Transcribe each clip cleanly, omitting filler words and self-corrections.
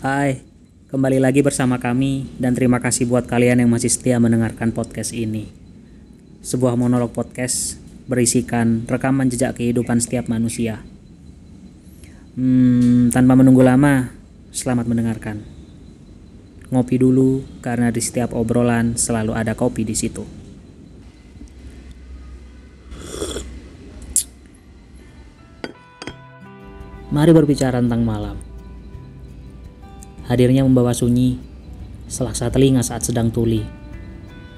Hai, kembali lagi bersama kami dan terima kasih buat kalian yang masih setia mendengarkan podcast ini. Sebuah monolog podcast berisikan rekaman jejak kehidupan setiap manusia. Tanpa menunggu lama, selamat mendengarkan. Ngopi dulu karena di setiap obrolan selalu ada kopi di situ. Mari berbicara tentang malam. Hadirnya membawa sunyi, selaksa telinga saat sedang tuli.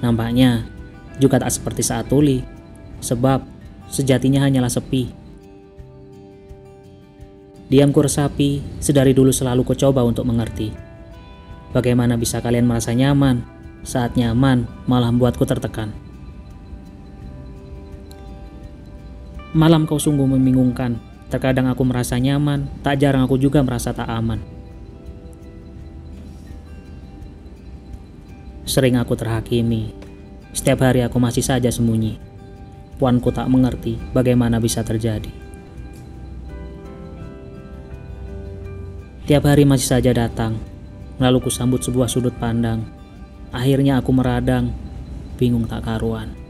Nampaknya juga tak seperti saat tuli, sebab sejatinya hanyalah sepi. Diamku resapi, sedari dulu selalu kucoba untuk mengerti. Bagaimana bisa kalian merasa nyaman, saat nyaman malah membuatku tertekan. Malam kau sungguh membingungkan, terkadang aku merasa nyaman, tak jarang aku juga merasa tak aman. Sering aku terhakimi. Setiap hari aku masih saja sembunyi. Puanku tak mengerti bagaimana bisa terjadi. Tiap hari masih saja datang, lalu kusambut sebuah sudut pandang. Akhirnya aku meradang, bingung tak karuan.